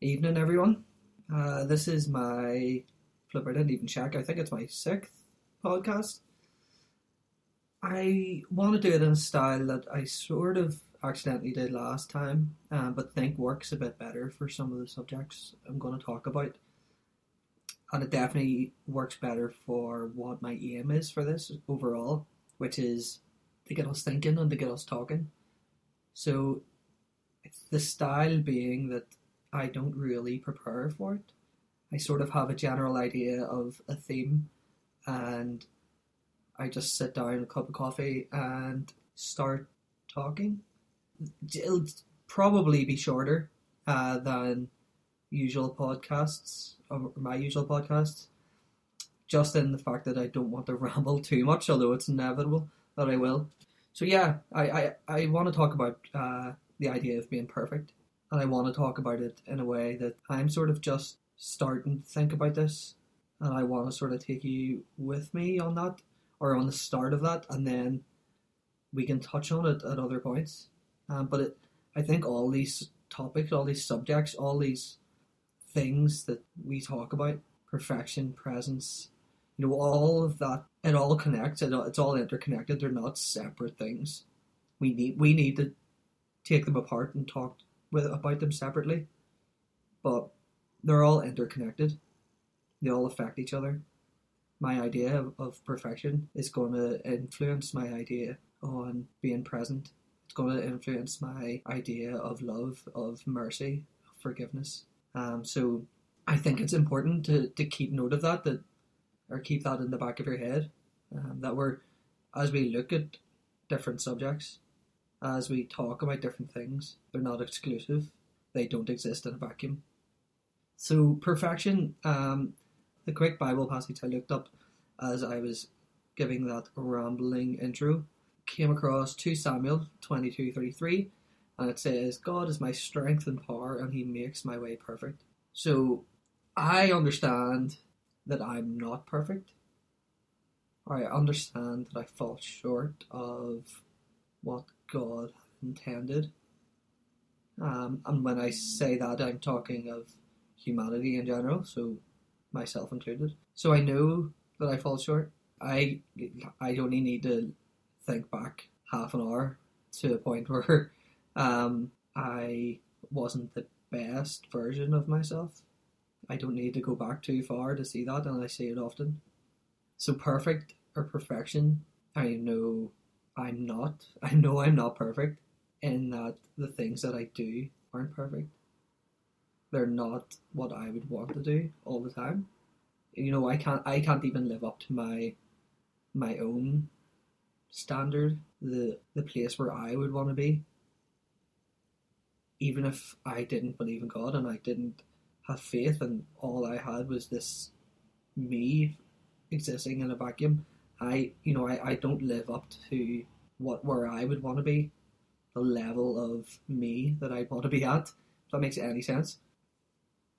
Evening, everyone. This is my flipper. I didn't even check. I think it's my sixth podcast. I want to do it in a style that I sort of accidentally did last time, but think works a bit better for some of the subjects I'm going to talk about. And it definitely works better for what my aim is for this overall, which is to get us thinking and to get us talking. So it's the style being that I don't really prepare for it. I sort of have a general idea of a theme and I just sit down, a cup of coffee, and start talking. It'll probably be shorter than usual podcasts, or my usual podcasts, just in the fact that I don't want to ramble too much, although it's inevitable that I will. So yeah, I want to talk about the idea of being perfect. And I want to talk about it in a way that I'm sort of just starting to think about this. And I want to sort of take you with me on that, or on the start of that. And then we can touch on it at other points. But I think all these topics, all these subjects, all these things that we talk about, perfection, presence, you know, all of that, it all connects. It's all interconnected. They're not separate things. We need to take them apart and talk about them separately, but they're all interconnected. They all affect each other. My idea of perfection is going to influence my idea on being present. It's going to influence my idea of love, of mercy, of forgiveness. So I think it's important to keep note of that, or keep that in the back of your head, that we're, as we look at different subjects, as we talk about different things, they're not exclusive. They don't exist in a vacuum. So perfection, the quick Bible passage I looked up as I was giving that rambling intro, came across 2 Samuel 22:33, and it says, "God is my strength and power, and he makes my way perfect." So I understand that I'm not perfect. I understand that I fall short of what God intended. And when I say that, I'm talking of humanity in general, so myself included. So I know that I fall short. I only need to think back half an hour to a point where I wasn't the best version of myself. I don't need to go back too far to see that, and I see it often. So perfect or perfection, I know I'm not. I know I'm not perfect, in that the things that I do aren't perfect. They're not what I would want to do all the time. You know, I can't even live up to my own standard, the place where I would want to be. Even if I didn't believe in God and I didn't have faith, and all I had was this me existing in a vacuum, I don't live up to where I would want to be, the level of me that I want to be at, if that makes any sense.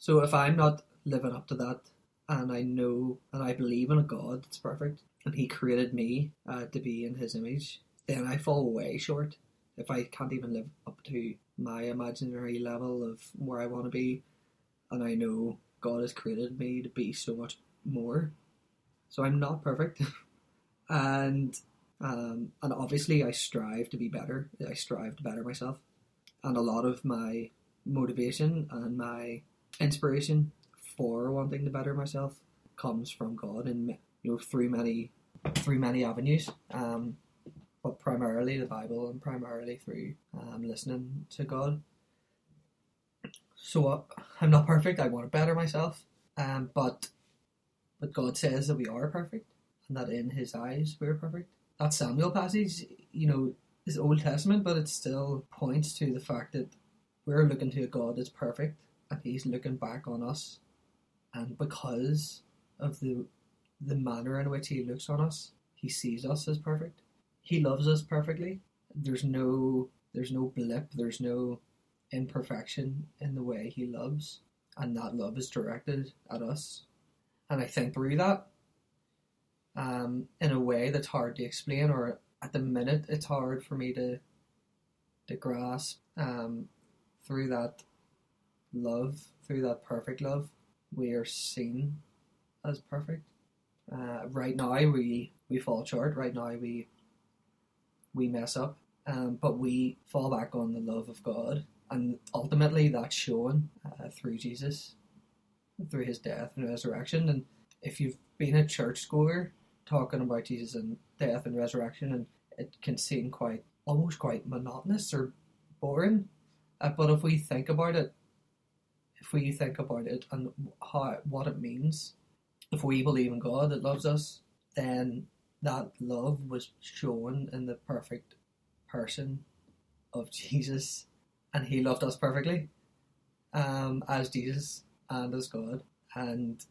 So if I'm not living up to that, and I know and I believe in a God that's perfect, and he created me to be in his image, then I fall way short. If I can't even live up to my imaginary level of where I want to be, and I know God has created me to be so much more, so I'm not perfect. And obviously I strive to be better. I strive to better myself. And a lot of my motivation and my inspiration for wanting to better myself comes from God, and you know, through many avenues. But primarily the Bible, and primarily through listening to God. So I'm not perfect. I want to better myself. But God says that we are perfect, and that in his eyes we're perfect. That Samuel passage, you know, is Old Testament, but it still points to the fact that we're looking to a God that's perfect, and he's looking back on us. And because of the manner in which he looks on us, he sees us as perfect. He loves us perfectly. There's no blip, there's no imperfection in the way he loves, and that love is directed at us. And I think through that, in a way that's hard to explain, or at the minute it's hard for me to grasp, through that love, through that perfect love, we are seen as perfect. Right now we fall short. Right now we mess up, but we fall back on the love of God, and ultimately that's shown through Jesus, through his death and resurrection. And if you've been a churchgoer talking about Jesus and death and resurrection, and it can seem almost quite monotonous or boring, but if we think about it, and what it means, if we believe in God that loves us, then that love was shown in the perfect person of Jesus, and he loved us perfectly, as Jesus and as God. And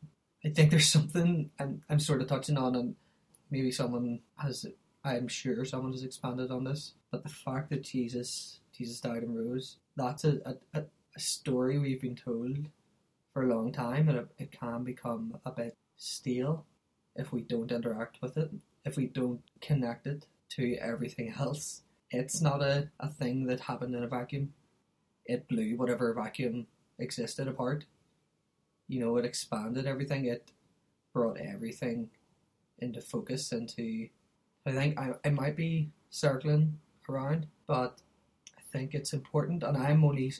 I think there's something I'm sort of touching on, and maybe someone has expanded on this, but the fact that Jesus died and rose, that's a story we've been told for a long time, and it can become a bit stale if we don't interact with it, if we don't connect it to everything else. It's not a thing that happened in a vacuum. It blew whatever vacuum existed apart. You know, it expanded everything. It brought everything into focus, I think I might be circling around, but I think it's important, and I'm only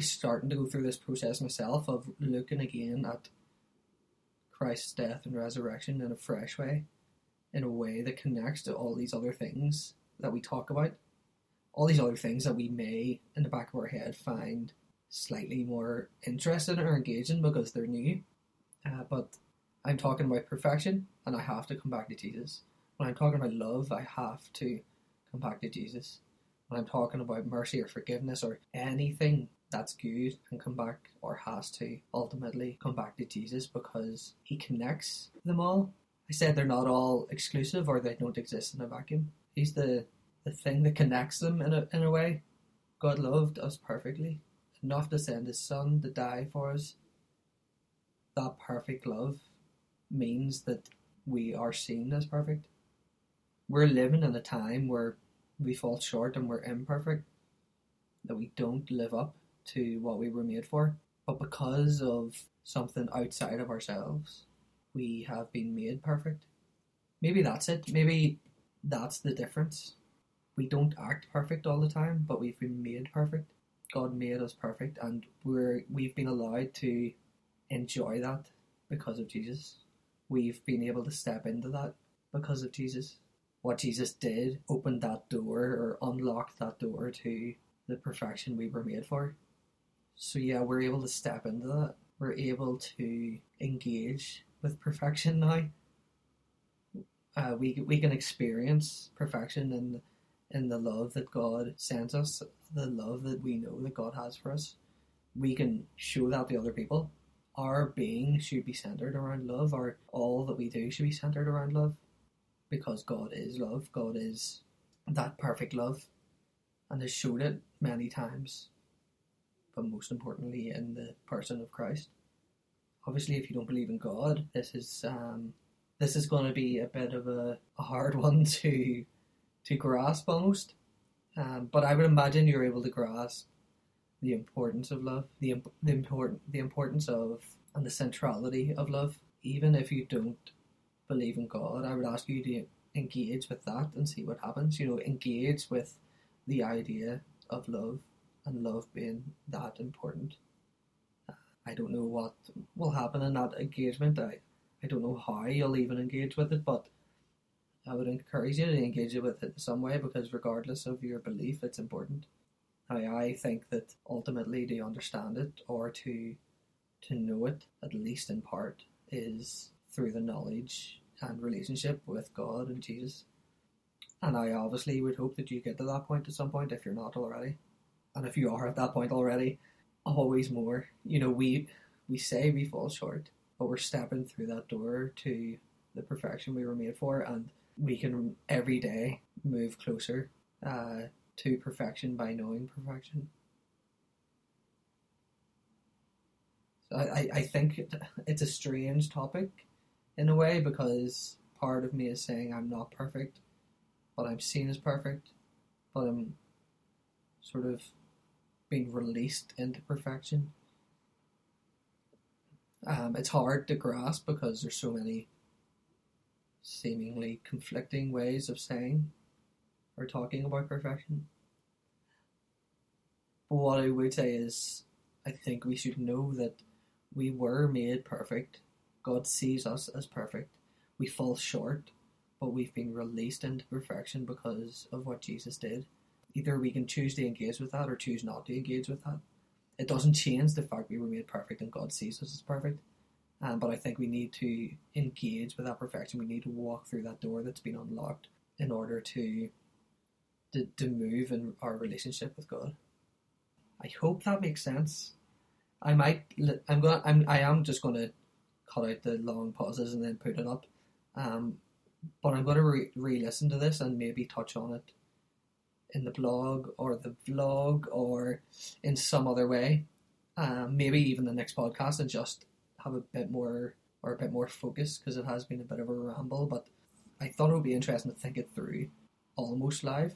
starting to go through this process myself of looking again at Christ's death and resurrection in a fresh way, in a way that connects to all these other things that we talk about, all these other things that we may, in the back of our head, find slightly more interesting or engaging because they're new. But I'm talking about perfection, and I have to come back to Jesus. When I'm talking about love, I have to come back to Jesus. When I'm talking about mercy or forgiveness or anything that's good and come back, or has to ultimately come back to Jesus, because he connects them all. I said they're not all exclusive, or they don't exist in a vacuum. He's the thing that connects them in a way. God loved us perfectly enough to send his son to die for us. That perfect love means that we are seen as perfect. We're living in a time where we fall short and we're imperfect, that we don't live up to what we were made for. But because of something outside of ourselves, we have been made perfect. Maybe that's it. Maybe that's the difference. We don't act perfect all the time, but we've been made perfect. God made us perfect, and we've been allowed to enjoy that because of Jesus. We've been able to step into that because of Jesus. What Jesus did opened that door, or unlocked that door to the perfection we were made for. So yeah, we're able to step into that. We're able to engage with perfection now. We can experience perfection in the love that God sends us, the love that we know that God has for us. We can show that to other people. Our being should be centered around love. All that we do should be centered around love, because God is love. God is that perfect love, and has showed it many times, but most importantly in the person of Christ. Obviously, if you don't believe in God, this is going to be a bit of a hard one to grasp almost. But I would imagine you're able to grasp the importance of love, the importance of and the centrality of love. Even if you don't believe in God, I would ask you to engage with that and see what happens. You know, engage with the idea of love, and love being that important. I don't know what will happen in that engagement. I don't know how you'll even engage with it, but I would encourage you to engage with it in some way, because regardless of your belief, it's important. I think that ultimately to understand it, or to know it, at least in part, is through the knowledge and relationship with God and Jesus. And I obviously would hope that you get to that point at some point, if you're not already. And if you are at that point already, always more. You know, we say we fall short, but we're stepping through that door to the perfection we were made for, and we can every day move closer to perfection by knowing perfection. So I think it's a strange topic in a way, because part of me is saying I'm not perfect, but I'm seen as perfect, but I'm sort of being released into perfection. It's hard to grasp because there's so many seemingly conflicting ways of saying or talking about perfection. But what I would say is, I think we should know that we were made perfect. God sees us as perfect. We fall short, but we've been released into perfection because of what Jesus did. Either we can choose to engage with that or choose not to engage with that. It doesn't change the fact we were made perfect and God sees us as perfect. But I think we need to engage with that perfection. We need to walk through that door that's been unlocked in order to move in our relationship with God. I hope that makes sense. I am just going to cut out the long pauses and then put it up. But I'm going to re-listen to this and maybe touch on it in the blog or the vlog or in some other way. Maybe even the next podcast, and just have a bit more focus, because it has been a bit of a ramble. But I thought it would be interesting to think it through almost live,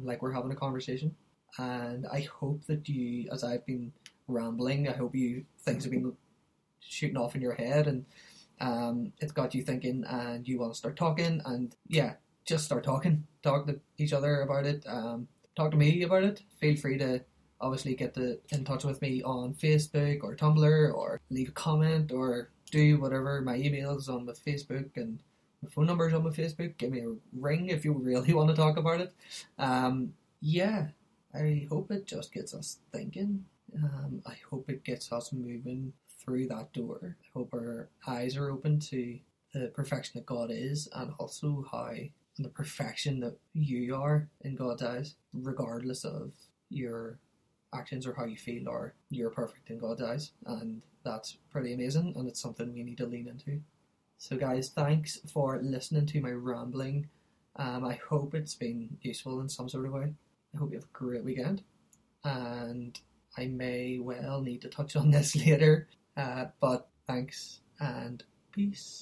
like we're having a conversation. And I hope that you, as I've been rambling, I hope you things have been shooting off in your head, and it's got you thinking, and you want to start talking. And yeah, just start talking. Talk to each other about it. Talk to me about it. Feel free to obviously get in touch with me on Facebook or Tumblr, or leave a comment, or do whatever. My email is on my Facebook, and my phone number is on my Facebook. Give me a ring if you really want to talk about it. Yeah, I hope it just gets us thinking. I hope it gets us moving through that door. I hope our eyes are open to the perfection that God is, and also how the perfection that you are in God's eyes, regardless of your actions or how you feel, or you're perfect in God's eyes. And that's pretty amazing, and it's something we need to lean into. So guys, thanks for listening to my rambling. I hope it's been useful in some sort of way. I hope you have a great weekend, and I may well need to touch on this later, but thanks and peace.